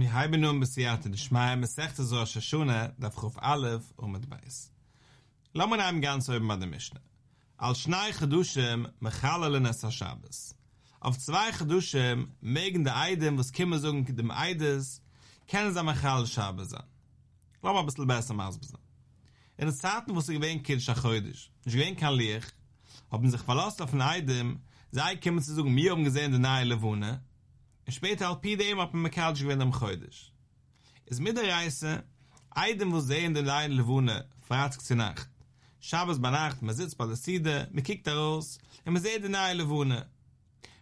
Mi haibinum b'siyata d'shmaya mesechta zor shashuna daf chuf alef umad beis. Laman am ganz oben bei der Mishnah. Al shnai chedushim mechalelen es ha-Shabbos. Auf zwei chedushim megen de Eidem, was kimmer sogen dem Eides, kennen sie mechalel Shabbos an. Lass mal ein bisschen besser maßbesen. In den Zeiten, wo sie gewähnt Kiddush ha-Chodesh, nicht gewähnt kein Licht, haben sich verlassen auf den Eidem, sei kimmer zu sogen, mir umgesehen den Nahe Levone, und später al Pidem ab dem Mechalel gewähnt am Chodesh. Es mit der Reise, Eidem, wo sehen den Nahe Levone, verratig zur Nacht. Shabbos bei Nacht, man sitzt bei der Sida, man kickt da raus, und man sieht die nahe Levone.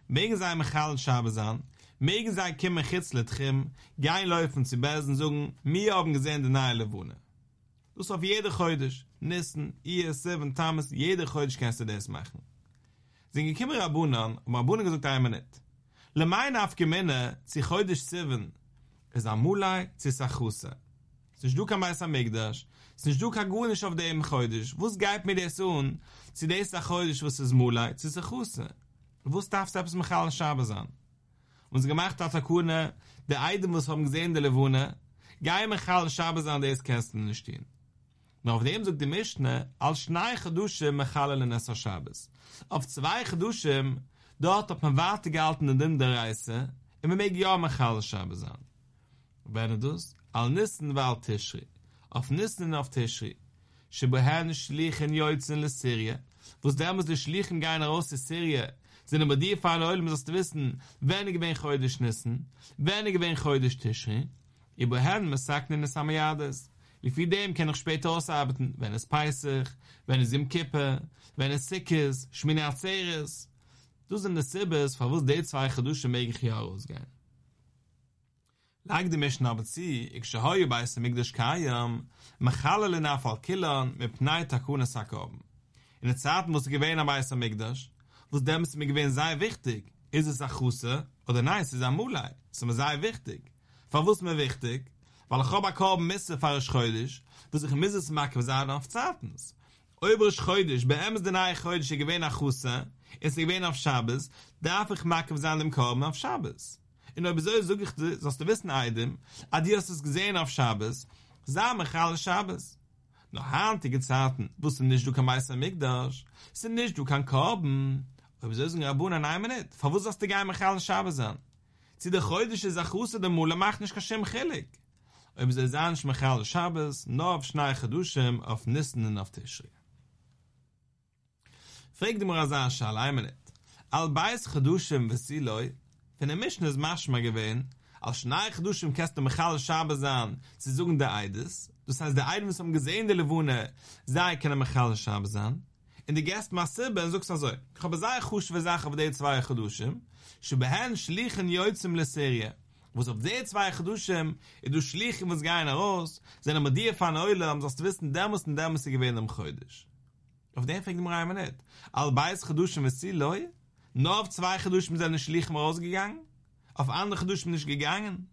Megen sei Mechal Shabbos an, megen sei Kimme Chitzle Tchim, gein Läufen zu Besen, sagen, mir haben gesehen die nahe Levone. Du sollst auf jede Chodesh, Nissen, Iyes, Sivan, Tamas, jede Chodesh kannst du das machen. Sind gekimme Rabunan, und Rabunan gesagt einmal nicht. Le meine Afgemene, zi Chodesh Sivan, es amulai, zi Sachusa. Sind du kein Beis Amigdash, sind du kein Gunisch auf dem Chodesh, wo es geht mir das un, zu des Chodesh, was es Mulai, zu Sachusse. Wo es darfst du etwas Mechal Shabbos an? Und es gemacht hat der Kuhne, der Eidem, was haben gesehen, der Levone, gei Mechal Shabbos an, der ist kannst du nicht stehen. Und auf dem sagt die Mischne, als Schnei Chedushim Mechal Nessa Shabbos. Auf zwei Chedushim, dort hat man warte gehalten in der Reise, immer mehr ja Mechal Shabbos an. Wenn du das? Al Nissen war al Tishri, auf Nissen und auf Tishri, Shebehen schlichen Joitzen le Syrie, wo es damals die Schlichen gehen raus in Syrie, sind aber die Fahne Eulen, musst du wissen, wenige wen Chodesh Nissen, wenige wen Chodesh Tishri, Ibehen mesaknen es Hamayades, wie viel dem kann ich später ausarbeiten, wenn es Peisig, wenn es im Kippe, wenn es Sikis, Shmini Atzeres, du sind es Sibes, verwusst die zwei Chedusche möglich hier rausgehen. Lag de Mischna bezie, ik schehoju beiß amigdash kayam, mechalele naf al killan, mit pnei takunas hakoben. In der Zeit muss ich gewähne beiß amigdash, wo dem es mir gewähne sei wichtig. Ist es achusse, oder nein, es ist amulai. Es mir sei wichtig. Verwus mir wichtig, weil ich habe koben misse fahre schäudisch, wo sich misse es mag, was er dann auf Zeitens. Oibere schäudisch, bei ems den nahe schäudisch, ich gewähne achusse, es gewähne auf Schabes, darf ich mag, was er dem koben auf Schabes. In der Besäu sage ich dir, sollst du wissen, Eidem, Adir hast du es gesehen auf Schabes, sah Mechal Schabes. Noch handige Zeiten, wusste nicht, du kann Meister Migdash, sind nicht, du kann Korben. Aber Besäu sage ich, Rabuna, nein, man nicht, verwusst hast du gar Mechal Schabes an. Zieh der Chöydische Sachusse, der Mula macht nicht Kashem Chilik. Aber Besäu sage ich, Mechal Schabes, nur auf Schnei Chedushim, auf Nissen und auf Tishri. Frag dem Razan, schal, nein, man nicht. Al-Bais Chedushim, Vesiloi, wenn der Mischner ist manchmal gewesen, als Schnei Chedushim kannst du Mechal Shabbos an, sie suchen der Eides, das heißt, der Eidem ist gesehen, der Levone, sei keine Mechal Shabbos an, in der Gäste Masibbe, sagst du so, ich habe sei Chush Vesach auf die zwei Chedushim, שבהן schlichen Joizim Leserie, wo es auf die zwei Chedushim, du schlichen, was gehen raus, sind aber die von Eulam, sollst du wissen, der muss sie gewesen am Chodesh. Auf den fängt man einmal nicht. Al-Bais Chedushim Vesiloi, nur auf zwei Chedushim sind nicht schlicht mal rausgegangen, auf andere Chedushim nicht gegangen.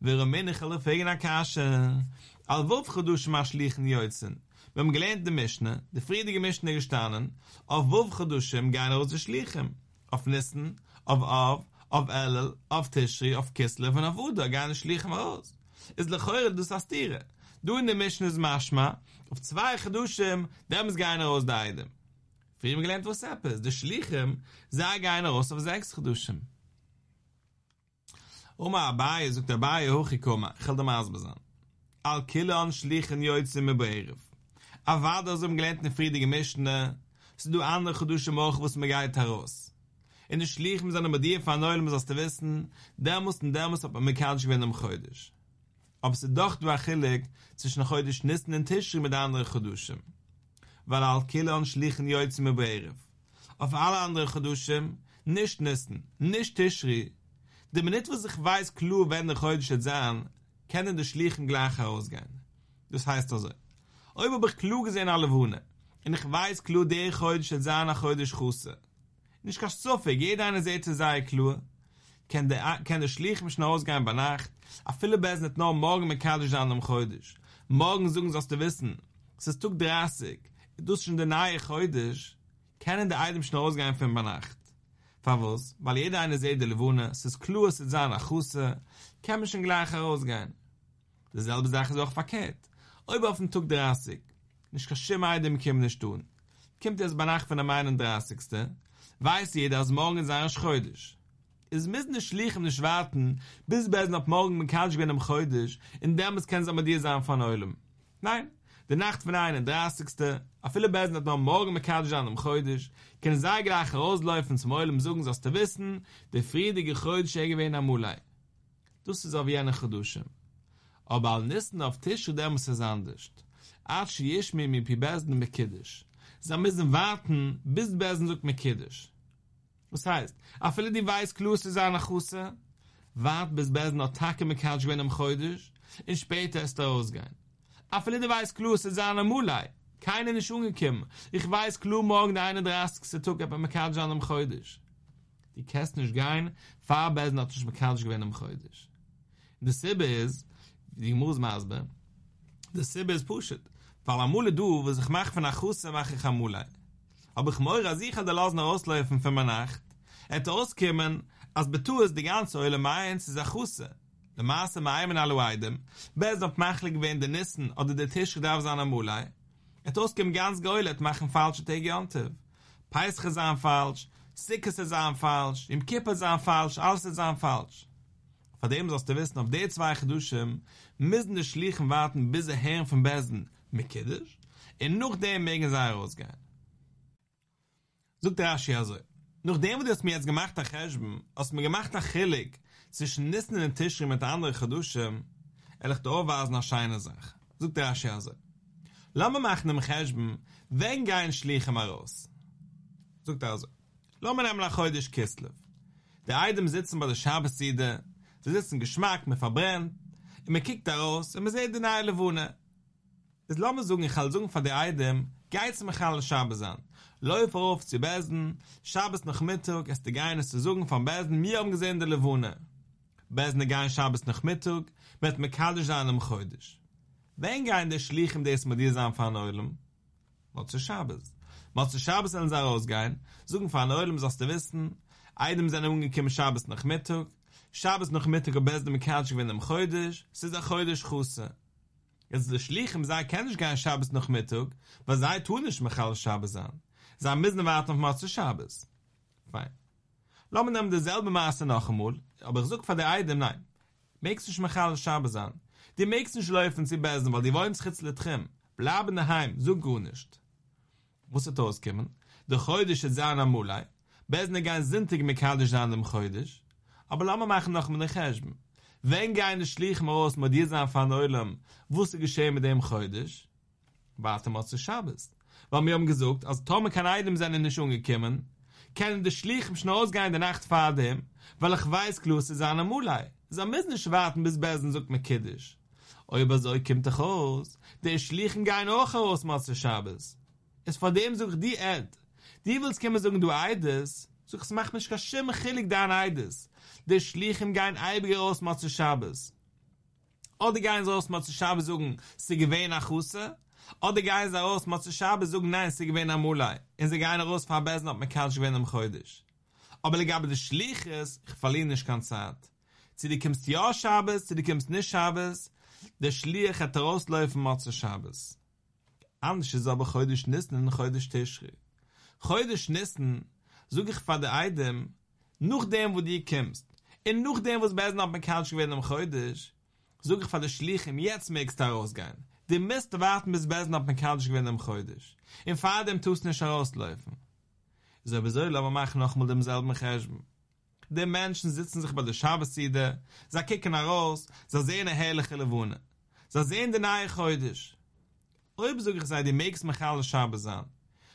Wäre mir nicht alle Fegen an Kasche. Al Wurf Chedushim an schlichten Joitzen. Wir haben gelernt die Mischne, die friedige Mischne gestanden, auf Wurf Chedushim gehen raus die Schlichen. Auf Nissen, auf Av, auf Elel, auf Tishri, auf Kislev und auf Uda, gehen die Schlichen mal raus. Es lechoire, du sastire. Du in der Mischne ist Maschma, auf zwei Chedushim, dem ist gehen raus die Eidem. Wir haben gelernt, was etwas. Der Schlichem sage einer raus auf sechs Chedushim. Oma Abaye sagt Abaye hochgekommen. Ich will dem Ausbesan. Al-Kilon schlichen Joizim im Beiref. Avada so im gelernten Friede gemischten, so du andere Chedushim auch, was mir geht heraus. In der Schlichem sind aber die von Neulem, was du wissen, der muss auf Amerikanisch werden am Chodesh. Ob sie doch du achillig zwischen Chodesh Nissen und Tishri mit anderen Chedushim. Weil Al-Kilon schlichen Joizim im Beiref. Auf alle anderen Chedushim, nicht Nissen, nicht Tishri. Denn wenn nicht, was ich weiß, klar, wenn der Chodesh jetzt sein, können die Schlichen gleich herausgehen. Das heißt also, ob ich klar gesehen alle wohnen, und ich weiß klar, der Chodesh jetzt sein, der Chodesh Chusse. Und ich kann so viel, jeder eine Seite sei klar, kann der Schlichen mich herausgehen bei Nacht, aber viele Besen nicht nur morgen mit Kaddish an dem Chodesh. Morgen suchen sie aus dem Wissen. Es ist Tag 30. Du schon der nahe Chodesh, können die Eidem schnell ausgehen für eine Nacht. Favos, weil jeder eine Seide Levone, es ist klur, es ist an Achusse, kann man schon gleich herausgehen. Dasselbe Sache ist auch verkehrt. Ob auf den Tag 30, nicht kann schon mal dem Kim nicht tun. Kommt erst bei Nacht von am 31. Weiß jeder, dass morgen ist ein Schreudisch. Es müssen nicht schlicht und nicht warten, bis es ab morgen bekannt wird am Schreudisch, in dem es kann es aber dir sein von Eulam. Nein, die Nacht von 31. A viele Besen hat noch morgen bekannt wird am Schreudisch, können sie gleich herausläufen zum Eulam, suchen sie aus der Wissen, der friedige Schreudisch irgendwann am Mulai. Das ist auch wie eine Chedusche. Aber all Nissen auf Tisch und dem ist es anders. Als sie ist mit mir bei Besen mit Kiddisch. Sie müssen warten, bis Besen sucht mit Kiddisch. Das heißt, auch viele, die weiß, klus zu sein nach Hause, wart bis Besen auf Tage mit Kiddisch werden am Chödisch und später ist er ausgegangen. Auch viele, die weiß, klus zu sein am Mulai. Keiner ist umgekommen. Ich weiß, klus morgen der 31. Tag aber mit Kiddisch werden am Chödisch. Die Kästen nicht gehen, fahr Besen auf Tisch mit Kiddisch werden am Chödisch. Das Sibbe ist, die Gemurz Masbe, das Sibbe ist pushet. Weil amule du, was ich mache von Achusse, mache ich amule. Aber ich moire, als ich hatte los nach Ausläufen für meine Nacht, hätte ausgekommen, als betu es die ganze Eule meins ist Achusse. Der Maße meimen alle Weidem, best ob machlich gewähnt den Nissen oder der Tisch gedarf sein amule, hätte ausgekommen ganz geäulet, machen falsche Tegiantiv. Peische sind falsch, Sikkes sind falsch, im Kippe sind falsch, alles ist falsch. Von dem sollst du wissen, auf die zwei Geduschen müssen die Schlichen warten, bis sie Herren vom Besen mit Kiddisch und nachdem mögen sie rausgehen. Sogt der Rashi also, nachdem, was du mir jetzt gemacht hast, hast du mir gemacht, hast Chilik zwischen Nissen und den Tisch mit anderen Geduschen, ehrlich, da war es noch scheine Sache. Sogt der Rashi also, lass mir machen im Cheshben, wenn kein Schlichen mal raus. Sogt er also, lass mir nämlich heute ist Kislev. Die Eidem sitzen bei der Schabbeside, sie sitzen Geschmack, man verbrennt, und man kickt da raus, und man sieht die neue Levone. Das lassen wir sagen, ich kann sagen von der Eidem, geiz mich alle Schabes an. Läufe auf zu Besen, Schabes nach Mittag, es die Geine zu sagen von Besen, mir umgesehen der Levone. Besen die Geine Schabes nach Mittag, mit mir Kaddisch an am Chödisch. Wenn Geine der Schlich im Des mit dir sein von Eulam? Motze Schabes. Motze Schabes an sie rausgehen, sagen von Eulam, sollst du wissen, Eidem sind umgekommen Schabes nach Mittag, Schabes noch Mittag am besten mit Kaddisch gewinnen am Chödisch, es ist ein Chödisch Chusse. Jetzt der Schlichem sagt, kann ich gar nicht Schabes noch Mittag, weil sie tun nicht mehr alles Schabes an. Sie müssen warten auf mal zu Schabes. Fein. Lass mir nehmen dieselbe Maße noch einmal, aber ich suche von der Eidem, nein. Möchtest du nicht mehr alles Schabes an? Die möchtest nicht laufen zu Besen, weil die wollen sich jetzt trimmen. Bleiben daheim, so gut nicht. Muss es rauskommen, der Chödisch ist an am Mulai, Besen ist ganz sintig mit Kaddisch an dem Chödisch, aber lass mal machen noch mit dem Cheshben. Wenn keine Schlich mehr raus mit dir sein von Eulam, wusste geschehen mit dem Chödisch, warte mal zu Schabes. Weil wir haben gesagt, als Tome kann einem seinen nicht umgekommen, können die Schlich im Schnauzgein in der Nacht fahren dem, weil ich weiß, Klus ist an der Mulai. Sie müssen nicht warten, bis Besen sucht mit Kiddisch. Aber so kommt doch raus, der Schlich im Gein auch raus mal zu Schabes. Es von dem sucht die Erd. Die willst kommen sagen, du Eides, so es macht mich kein Schimmel chillig da an Eides. Der Schlichem gein eibige raus mal zu Schabes. Oder gein raus mal zu Schabes sagen, sie gewähne nach Hause. Oder gein raus mal zu Schabes sagen, nein, sie gewähne am Mulai. Und sie gein raus verbessern, ob man kann gewähne am Chödisch. Aber ich habe der Schliches, ich verliere nicht ganz Zeit. Sie die kommst ja Schabes, sie die kommst nicht Schabes. Der Schlich hat rausläufen mal zu Schabes. Anders ist aber Chödisch Nissen und Chödisch Tischri. Chödisch Nissen, so ich von der Eidem, noch dem, wo du kommst, und noch dem, was Besen auf dem Kalsch gewesen am Chödisch, so ich von der Schlichem, jetzt möchtest du herausgehen. Du musst warten, bis Besen auf dem Kalsch gewesen am Chödisch. Und vor dem tust du nicht herausläufen. So, aber so, lass mal machen nochmal demselben Cheshben. Die Menschen sitzen sich bei der Schabbeside, sie kicken heraus, sie sehen eine heilige Levone. Sie sehen den neuen Chödisch. Ob so ich sei, die möchtest mich alle Schabbes an.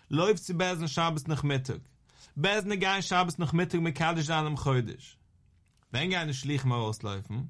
Läuft sie Besen Schabbes nach Mittag. Besen gein Schabes noch Mittag mit Kaddisch an am Chödisch. Wenn gein ich schlich mal rausläufen,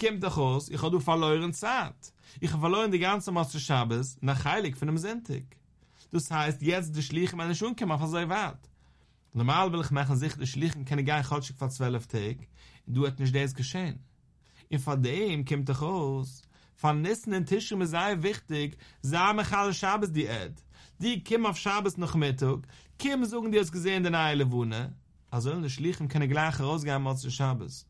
Kommt doch aus, ich habe verloren Zeit. Ich habe verloren die ganze Masse Schabes nach Heilig von dem Sonntag. Das heißt, jetzt die Schleichen meine Schunke machen so weit. Normal will ich machen sich die Schleichen, kann ich gar nicht Hotschig von 12 Tagen. Du hättest nicht das geschehen. Und von dem kommt doch aus, von Nissen in Tischum ist sehr wichtig, sei mich alle Schabes die Ed. Die kommen auf Schabes nach Mittag, kommen sagen, die uns gesehen in der Eile wohnen. Also in der Schleichen kann ich gleich rausgehen Masse Schabes.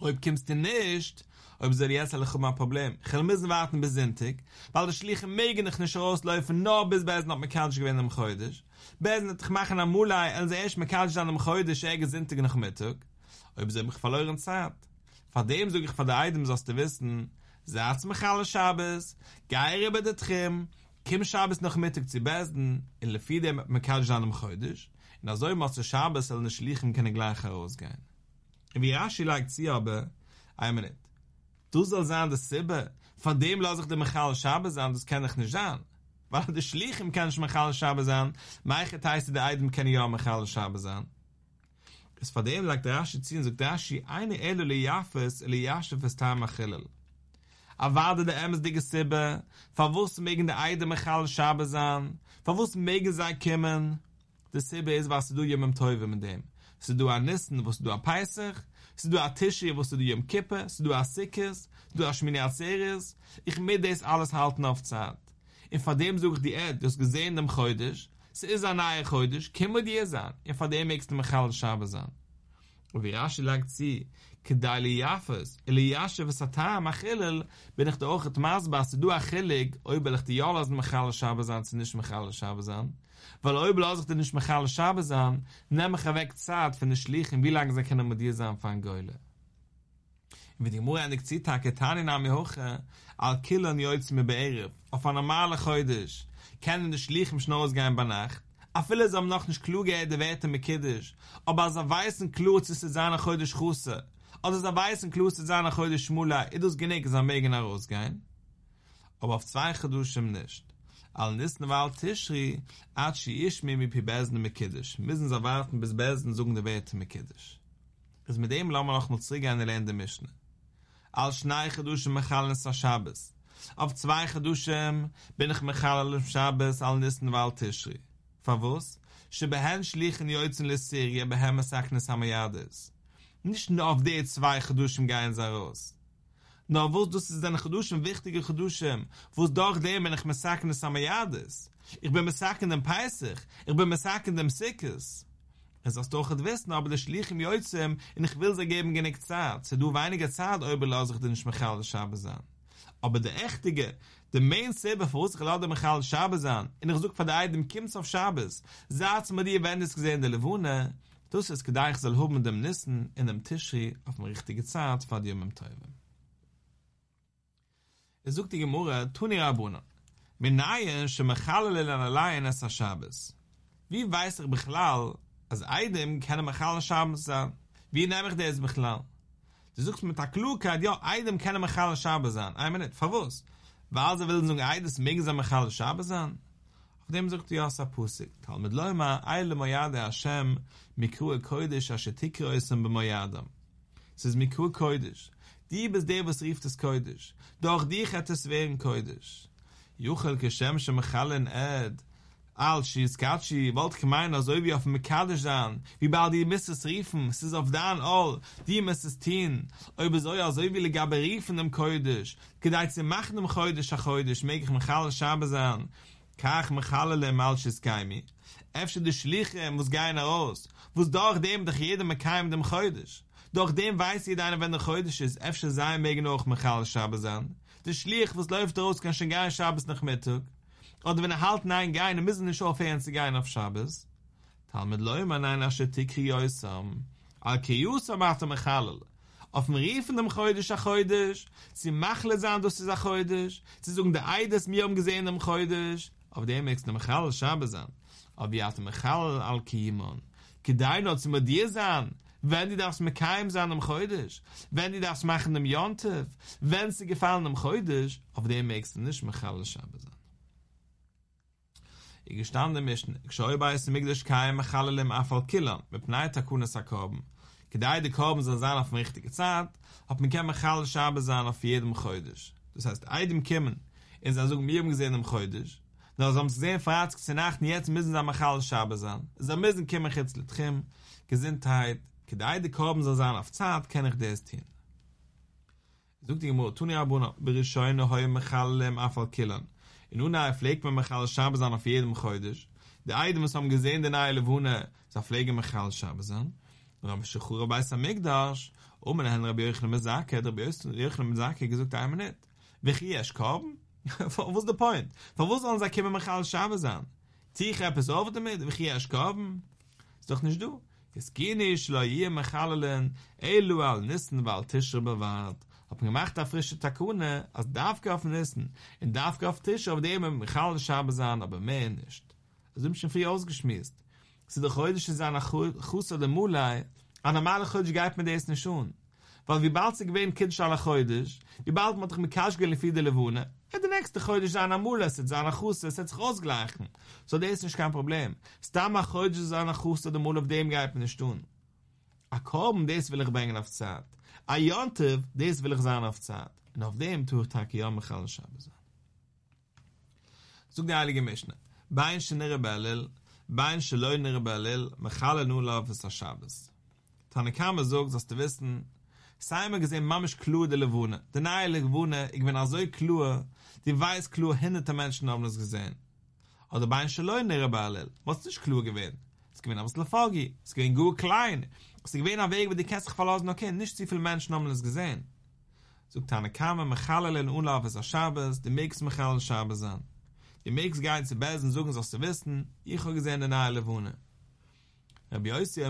Ob kommst du nicht, ob es jetzt ein Problem. Ich muss warten bis Sonntag, weil die Schleichen mögen nicht rausläufen, nur bis bei uns noch Mekanisch gewinnen am Chodesh. Bei uns nicht machen am Mulai, als erst Mekanisch dann am Chodesh, Sonntag nach Mittag. Ob sie mich verloren Zeit. Von dem sage ich von der Eidem, sollst du wissen, Satz mich alle Schabes, geire bei der Trim, komm Schabes nach Mittag zu Besen, in Lefide Mekanisch dann am Chodesh. Und also machst du Schabes, und die Schleichen können gleich herausgehen. Wie Rashi legt sie aber, ein Minute. Du sollst sein, das Sibbe. Von dem lasse ich den Mechal Schabe sein, das kann ich nicht sein. Weil der Schleichen kann ich Mechal Schabe sein, meichet heißt, der Eidem kann ich auch Mechal Schabe sein. Es von dem legt Rashi ziehen, sagt Rashi, eine Elu Lejafes, Lejafes Tam Achillel. Erwarte der Emes dicke Sibbe, verwusst wegen der Eidem Mechal Schabe sein, verwusst wegen sein Kimmen. Das Sibbe ist, was du jemandem Teufel mit dem. Se du an Nissen, wo du an Peisach, se du an Tische, wo du an Kippe, se du an Sikkes, du an Schmini Azeres. Ich mit das alles halten auf Zeit. Und von dem suche ich die Erd, du hast gesehen dem Chodesh, se ist ein neuer Chodesh, kann man dir sein. Und von dem möchtest du Mechal Schabe sein. Und wie Rashi lagt sie, Kedai Liyafes, Eliyashe Vesatam Achillel, bin ich da auch et Masba, se du achillig, oi will ich die Jahr lassen Mechal Schabe sein, se nicht Mechal Schabe sein. Weil euch belasse ich dir nicht Mechal Schabe sein, nehme ich weg Zeit für den Schleichen, wie lange sie können mit dir sein von Geule. Und wenn die Mure an der Zittag getan in Ami Hoche, al Kilon Joitz mir beerbt, auf einer normalen Chodesh, können die Schleichen schnell ausgehen bei Nacht, aber viele haben noch nicht kluge Ede Werte mit Kiddisch, aber sie weißen klug, dass sie seine Chodesh Chusse, oder sie weißen klug, dass sie seine Chodesh Schmula, idus genick, dass sie mögen herausgehen. Aber auf zwei Chodushim nicht. Al nissen war Tischri, atschi ich mir mit Besen mit Kiddisch. Müssen sie warten, bis Besen suchen die Werte mit Kiddisch. Ist mit dem lassen wir noch mal zurück an die Lände mischen. Al schnei Chiddushim Mechal Nissa Shabbos. Auf 2 Chiddushim bin ich Mechal Nissa Shabbos, al nissen war Tischri. Verwus? Schebehen schlichen Joitzen Lisseria, behem es Agnes Hamayades. Nicht nur auf die 2 Chiddushim gehen sie raus. No, wo du sie deine Chedushim, wichtige Chedushim, wo es doch dem, wenn ich mir sagen, dass Samayades. Ich bin mir sagen, dem Peisach, ich bin mir sagen, dem Sikkes. Es ist doch nicht wissen, aber das schlich im Joizem, und ich will sie geben, genug Zeit. Sie du weinige Zeit, überlasse ich den Schmechal Schabe sein. Aber der Echtige, der Main Sibbe, wo ich lade Mechal Schabe sein, und ich suche von der Eidem Kims auf Schabes, sagt mir die, wenn es gesehen, der Levone, das ist gedacht, ich soll hoben mit dem Nissen, in dem Tischri, auf dem richtigen Zeit, von dem im Teufel. Es sucht die Gemurre, Tuni Rabunan. Menayen, Shemechalel Alayen es Hashabes. Wie weiß ich Bechlal, als Eidem kann Mechal Hashabes sein? Wie nehme ich das Bechlal? Du suchst mit der Klugheit, ja, Eidem kann Mechal Hashabes sein. Ein Minute, verwusst. Weil sie will sagen, Eides mögen sie Mechal Hashabes sein? Auf dem sucht die Josa Pusik. Tal mit Leuma, Eile Moyade Hashem, Mikrue Koidisch, Ashetikre Oisem Bemoyadam. Es ist Mikrue Koidisch. Die bis der, was rief das Kodesh. Doch dich hat es wären Kodesh. Juchel Keshem Shemechalen Ed. Al, Shizkatschi, wollt gemein, so wie auf dem Mekadesh sein. Wie bald die müsst es riefen. Es ist auf Dan all. Die müsst es tun. Oibe so ja, so wie le gabe riefen dem Kodesh. Gedeiht sie machen dem Kodesh, ach Kodesh. Meg ich Mechal Schabe sein. Kach Mechalele mal Shizkaimi. Efter die Schliche muss gehen raus. Wus doch dem, doch jeder Mekaim dem Kodesh. Doch dem weiß jeder einer, wenn der Chodesh ist, öfter sein, mögen auch Mechal Schabe sein. Der Schlich, was läuft raus, kann schon gehen Schabes nach Mittag. Oder wenn halt nein gehen, dann müssen nicht aufhören zu gehen auf Schabes. Talmud Leuma, nein, asche Tikri Yoysam. Al-Kiyusam hat er Mechalel. Auf dem Riefen dem Chodesh, Achodesh. Sie machle sein, dass sie Achodesh. Sie sagen, der Eides, mir umgesehen dem Chodesh. Auf dem möchtest du Mechal Schabe sein. Aber wie hat er Mechal Al-Kiyimon? Kedai noch zu dir sein. Wenn die darfst mit keinem sein am Chodesh, wenn die darfst machen am Jontef, wenn sie gefallen am Chodesh, auf dem möchtest du nicht Mechal Schabe sein. Ich gestande mich, ich schaue bei es im Migdash kein Mechalelem Afal Killam, mit Pnei Takunas Akoben. Gedei die Korben sind sein auf die richtige Zeit, hat man kein Chal Schabe sein auf jedem Chodesh. Das heißt, einem kommen, in seiner Suche mit jedem gesehen im Chodesh, da haben sie gesehen, vor 80 Nacht, jetzt müssen sie am Chal Schabe sein. Sie müssen kommen, jetzt Litchim, Gesundheit, gedei die Korben sind sein auf Zeit, kann ich das tun. Sogt die Gemur, tun ja abuna, berischoyne hoi mechalem afal killan. In Una pflegt man Mechal Schabe sein auf jedem Chodesh. Die Eidem, was haben gesehen, den Eile wohnen, sie pflegen Mechal Schabe sein. Rabbi Shechura beißt am Migdash, um einen Rabbi Yochanan ben Zakkai, hat Rabbi Yochanan ben Zakkai gesagt, einmal nicht. Wie ist Korben? Was ist der Point? Warum sollen sie kommen Mechal Schabe sein? Zieh ich etwas auf damit? Wie ist Korben? Ist doch nicht du. Es geht nicht, lo je Mechalelen, elu al Nissen, weil Tischer bewahrt. Hab gemacht a frische Takune, als darf kaufen Nissen. In darf kaufen Tisch, auf dem Mechal Schabe sein, aber mehr nicht. Also ich schon früh ausgeschmiest. Sie doch heute schon sagen, Chus oder Mulai, an normalen Chodesh geht mir das nicht schon. Weil wie bald sie gewähnt, Kiddush ala Chodesh, wie bald man doch mit Kaschgele Fide lewohne, in der nächste Chodesh sein an Mulai, es hat sein an Chus, es hat sich ausgleichen. So das ist nicht kein Problem. Stamma Chodesh sein an Chus oder Mulai, auf dem geht mir nicht schon. A Korben, das will ich bringen auf Zeit. A Yontev, das will ich sein auf Zeit. Und auf dem tue ich Takiyam Mechal Shabbat sein. Zug der Heilige Mischne. Bein shenere be'alel, bein sheloi nere be'alel, mechale nu la'af es ha-Shabbos. Tanakama sagt, dass du wissen, sei mir gesehen, mamisch klue de lewune. Den Eile gewune, ich bin also klue, die weiß klue hinter den Menschen haben das gesehen. Oder bein sheloi nere be'alel, was ist klue gewesen? Es gewinnt aber es lefogi, es gewinnt gut klein, es gewinnt ein Weg, wo die Kästchen verlassen, okay, nicht so viele Menschen haben das gesehen. Sagt Tanakama, mechale nu la'af es ha-Shabbos, die meks mechale ha-Shabbos an. Die Mägs gehen zu Besen, suchen sie aus zu wissen, ich habe gesehen, der nahe Lewone. Rabbi Yossi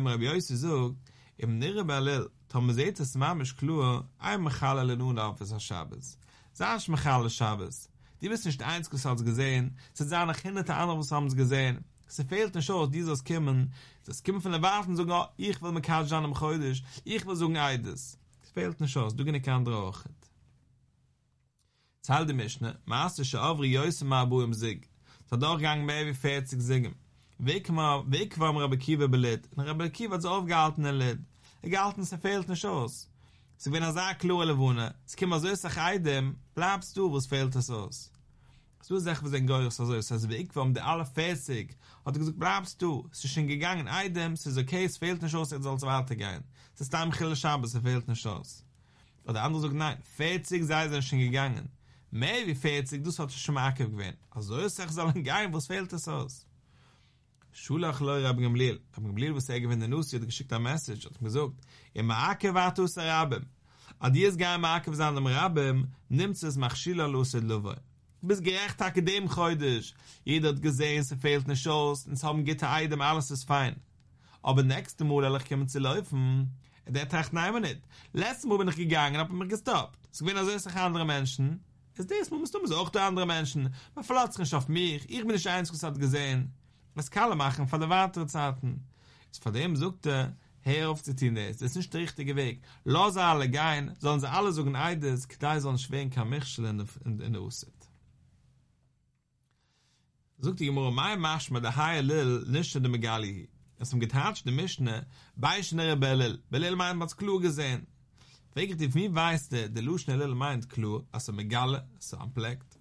sagt, im Nere Balil, Tom seht es mamisch klur, ein Mechal Alenuna auf es ha-Shabbos. Sag Mechal ha-Shabbos. Die wissen nicht eins, was haben sie gesehen, sie sagen nach hinten, andere, was haben sie gesehen. Sie fehlt nicht aus, die soll kommen. Das kommen von der Warten, sagen, oh, ich will Mechal Jan am Chodesh, ich will sagen Eides. Es fehlt nicht aus, du gehst nicht an der Ochit. Zahl die Mischne, maße sche avri Yosem Mabu im Sig. Es hat gang mehr wie 40 Siggen. Weg war Rabbi Kiva belid. Und Rabbi Kiva hat so aufgehalten ein Lid. Gehalten, es fehlt nicht aus. So wenn so klur lewohne, es kommt so sach Eidem, bleibst du, was fehlt es aus. So sag, was ein Geurich so ist. Also weg war der alle 40. Hat gesagt, bleibst du. Es ist schon gegangen, Eidem, es ist okay, es fehlt nicht aus, jetzt soll es weitergehen. Es ist da im Chile Schabes, es fehlt nicht aus. Oder andere sagt, nein, 40 sei es schon gegangen. Mehr wie 40, das hat schon mal gewinnt. Also ich sage, soll ein Gein, was fehlt das aus? Schulach leu Rabbi Gamliel. Rabbi Gamliel, was gewinnt in Nussi, hat geschickt eine Message, hat gesagt, im Ma'akev hat aus der Rabbim. Adies Gein Ma'akev sein dem Rabbim, nimmt es Machschila los in Lovoi. Bis gerecht hake dem Chodesh. Jeder hat gesehen, es fehlt eine Chance, es haben Gitte Eidem, alles ist fein. Aber nächstes Mal, ehrlich, kommen sie laufen. Der Tag nehmen wir nicht. Letztes Mal bin ich gegangen, habe mich gestoppt. Es gewinnen also sich andere Menschen. Ist das, man muss tun, auch die anderen Menschen. Man verlässt sich nicht auf mich, ich bin nicht einzig, was hat gesehen. Was kann er machen, von der Wartezeiten? Von dem sagt er, hör auf zu tun das, das ist nicht der richtige Weg. Lass alle gehen, sollen sie alle sagen, Eides, Kedai sollen schweren, kann mich schellen in der Ausset. Sagt die Gemara, mein Marsch mit der Haie Lil, nicht in der Megali. Es haben getatscht, die Mischne, bei Schnere Belil. Belil meint, was klug gesehen. Wegretiv, wie weiss der Luschne Lille meint klur, als Megalle, so anpleckt,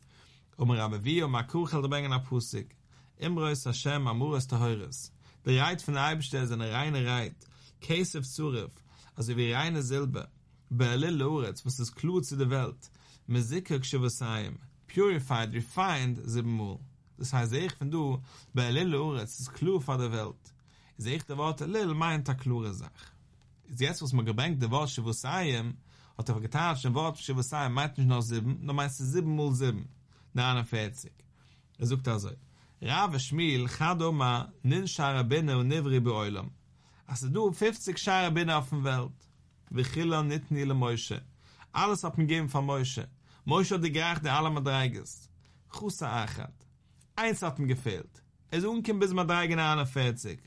Rabbi Vio, Kuchel, der Bengen Pusik, Imreus Hashem, Amures Teheures. Der Reit von Eibestell ist eine reine Reit, Kesef Zurif, also wie reine Silbe, Be'elil Loretz, was ist klur zu der Welt, Mesiker Kshivasayim, purified, refined, 7-mal. Das heißt, ich, wenn du, Be'elil Loretz, ist klur von der Welt. Sehe ich der Worte, Lille meint eine klure Sache. Jetzt, was man gebringt, der Wort Shivusayim, hat getauscht, der Wort Shivusayim meint nicht nur 7, nur meinst du 7 mal 7, 49. Sagt also, Rav Shmuel, Chad Oma, Nin Shara Bina und Nivri Beoilam. Also du, 50 Shara Bina auf der Welt. Vechila Nitni le Moshe. Alles hat man gegeben von Moshe. Moshe hat die Gerach der alle Madreiges. Chusa Achat. Eins hat mir gefehlt. Es unkim bis Madreigen 49.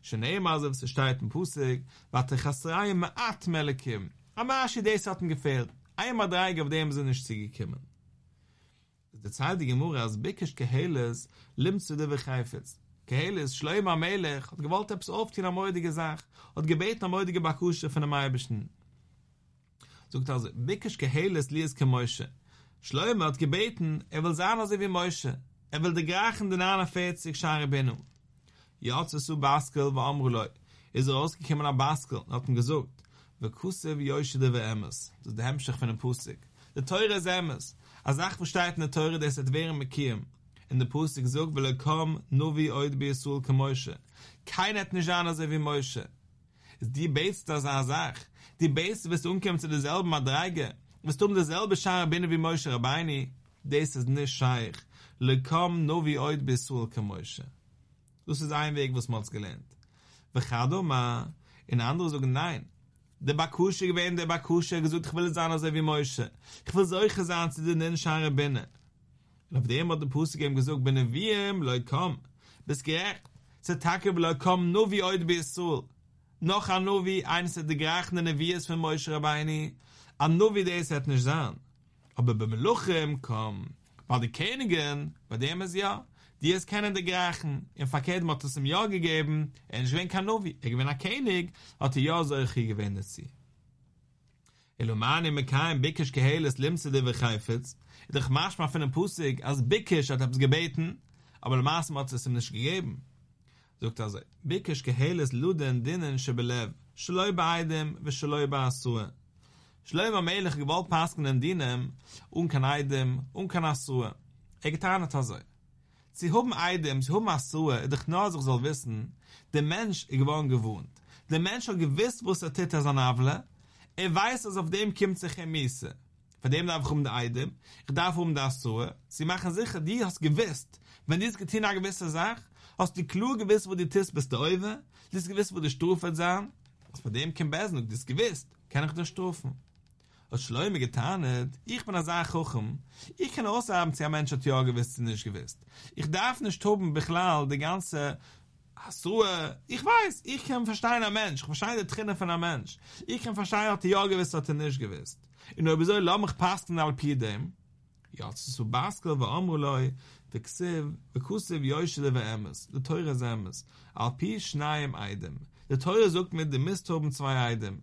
Schneemal selbst steht im Pusik, warte Chasrei me'at melekim. Amash des hat mir gefehlt. Einmal drei auf dem sind nicht sie gekommen. Der Zeit die Gemurah als Bikisch Geheles, Limz zu der Bechaifetz. Keheles, Shloima Melech, hat gewollt hab's oft in der Mordige Sache, hat gebeten am Mordige Bakusche von der Meibischen. Sogt also, Bikisch Keheles, Lies ke Moshe. Shloima hat gebeten, will sein, also wie Moshe. Will de Grachen den 49 Schare Benu. Ja, zu so Baskel war Amruloi. Ist rausgekommen nach Baskel und hat ihm gesagt, wir kusse wie euch de Emes. Das ist der Hemmschicht von dem Pusik. Der Teure ist Emes. A Sach versteht in der Teure, der ist etweren Mekiem. In der Pusik sagt, weil komm, nur wie oid bi Yisrael ke Moshe. Keiner hat nicht anders wie Moshe. Ist die Beis, das ist eine Sache. Die Beis, wirst du umkommen zu derselben Madreige. Wirst du derselbe Schare Benu wie Moshe Rabbeini. Das ist nicht scheich. Le komm, nur wie oid bi Yisrael ke Moshe. Das ist ein Weg, was man es gelernt. Vechadoma, in andere sagen, nein. Der Bakushe gewähnt, der Bakushe gesagt, ich will sein, also wie Moshe. Ich will solche sein, zu den Schare Benu. Und auf dem hat der Pusik ihm gesagt, bene wie ihm, leu komm. Bis gerecht. Ze takke, leu komm, nur wie oid bi Yisrael. Noch an nur wie eines der gerechnen wie es von Moshe Rabbeini. An nur wie das hat nicht sein. Aber bei Meluchem komm. Bei den Königen, bei dem es ja, die es kennen der Gerechten. Im Verkehr hat es ihm ja gegeben. Ich bin kein Novi. Ich bin ein König. Hat er ja solche gewendet sie. Elomani mekaim bikisch geheles limse de verchaifetz. Ich mach's mal von dem Pusik, als bikisch hat hab's gebeten, aber der Maße hat es ihm nicht gegeben. Sogt also, bikisch geheles luden dinnen shebelev, shloi beidem, ve shloi beasur. Shloi bemelech gewollt pasken den dinem, unkan eidem, unkan asur. Getan hat also. Sie hoben eidem, sie hoben asur, ich nur so soll wissen, der Mensch ist gewohnt. Der Mensch hat gewiss, wo es der Tita sein Avle, weiß, dass auf dem kommt sich ein Miese. Von dem darf ich der Eidem, ich darf das so. Sie machen sicher, die hast gewiss. Wenn dies getan eine gewisse Sache, hast du klar gewiss, wo die Tiss bist der Oive, dies gewiss, wo die Stufen sind. Von dem kommt Besen, und dies gewiss, kann ich das Stufen. Was Schleume getan hat, ich bin eine Sache Kuchen. Ich kann auch sagen, dass ein Mensch hat ja gewiss, sie nicht gewiss. Ich darf nicht hoben, Bechlal, die ganze... So, ich weiß, ich kann verstehen einen Mensch, ich verstehe die Tränen von einem Mensch. Ich kann verstehen, ob die ja gewiss, ob die nicht gewiss. Und wieso lass mich passen auf dem? Ja, zu Baskel, wo Amruloi, wie Ksiv, wie Kusiv, Joischele, wie Emes, der Teure ist Emes, Alpi, Schnei, im Eidem. Der Teure sucht mit dem Misthoben zwei Eidem.